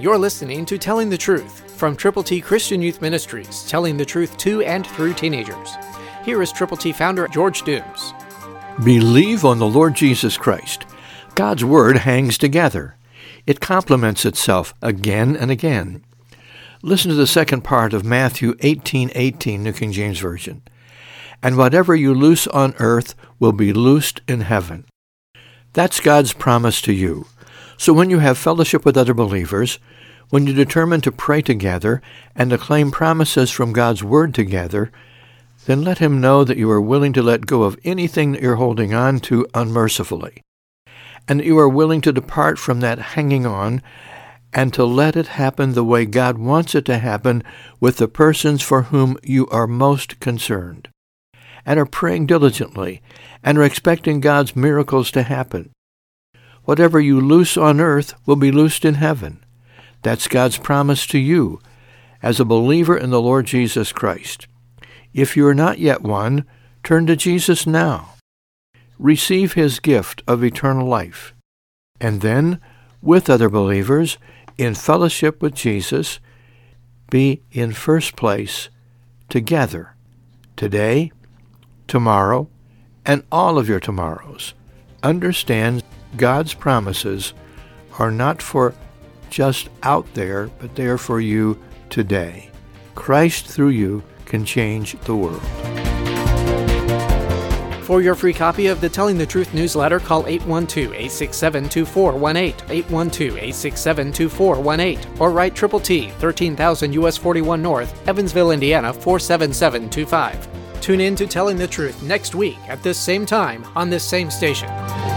You're listening to Telling the Truth from Triple T Christian Youth Ministries, telling the truth to and through teenagers. Here is Triple T founder George Dooms. Believe on the Lord Jesus Christ. God's Word hangs together. It complements itself again and again. Listen to the second part of Matthew 18:18, New King James Version. And whatever you loose on earth will be loosed in heaven. That's God's promise to you. So when you have fellowship with other believers, when you determine to pray together and to claim promises from God's Word together, then let Him know that you are willing to let go of anything that you're holding on to unmercifully, and that you are willing to depart from that hanging on and to let it happen the way God wants it to happen with the persons for whom you are most concerned, and are praying diligently, and are expecting God's miracles to happen. Whatever you loose on earth will be loosed in heaven. That's God's promise to you as a believer in the Lord Jesus Christ. If you are not yet one, turn to Jesus now. Receive His gift of eternal life. And then, with other believers, in fellowship with Jesus, be in first place together today, tomorrow, and all of your tomorrows. Understand God's promises are not for just out there, but they are for you today. Christ through you can change the world. For your free copy of the Telling the Truth newsletter, call 812-867-2418, 812-867-2418, or write Triple T, 13,000 U.S. 41 North, Evansville, Indiana, 47725. Tune in to Telling the Truth next week at this same time on this same station.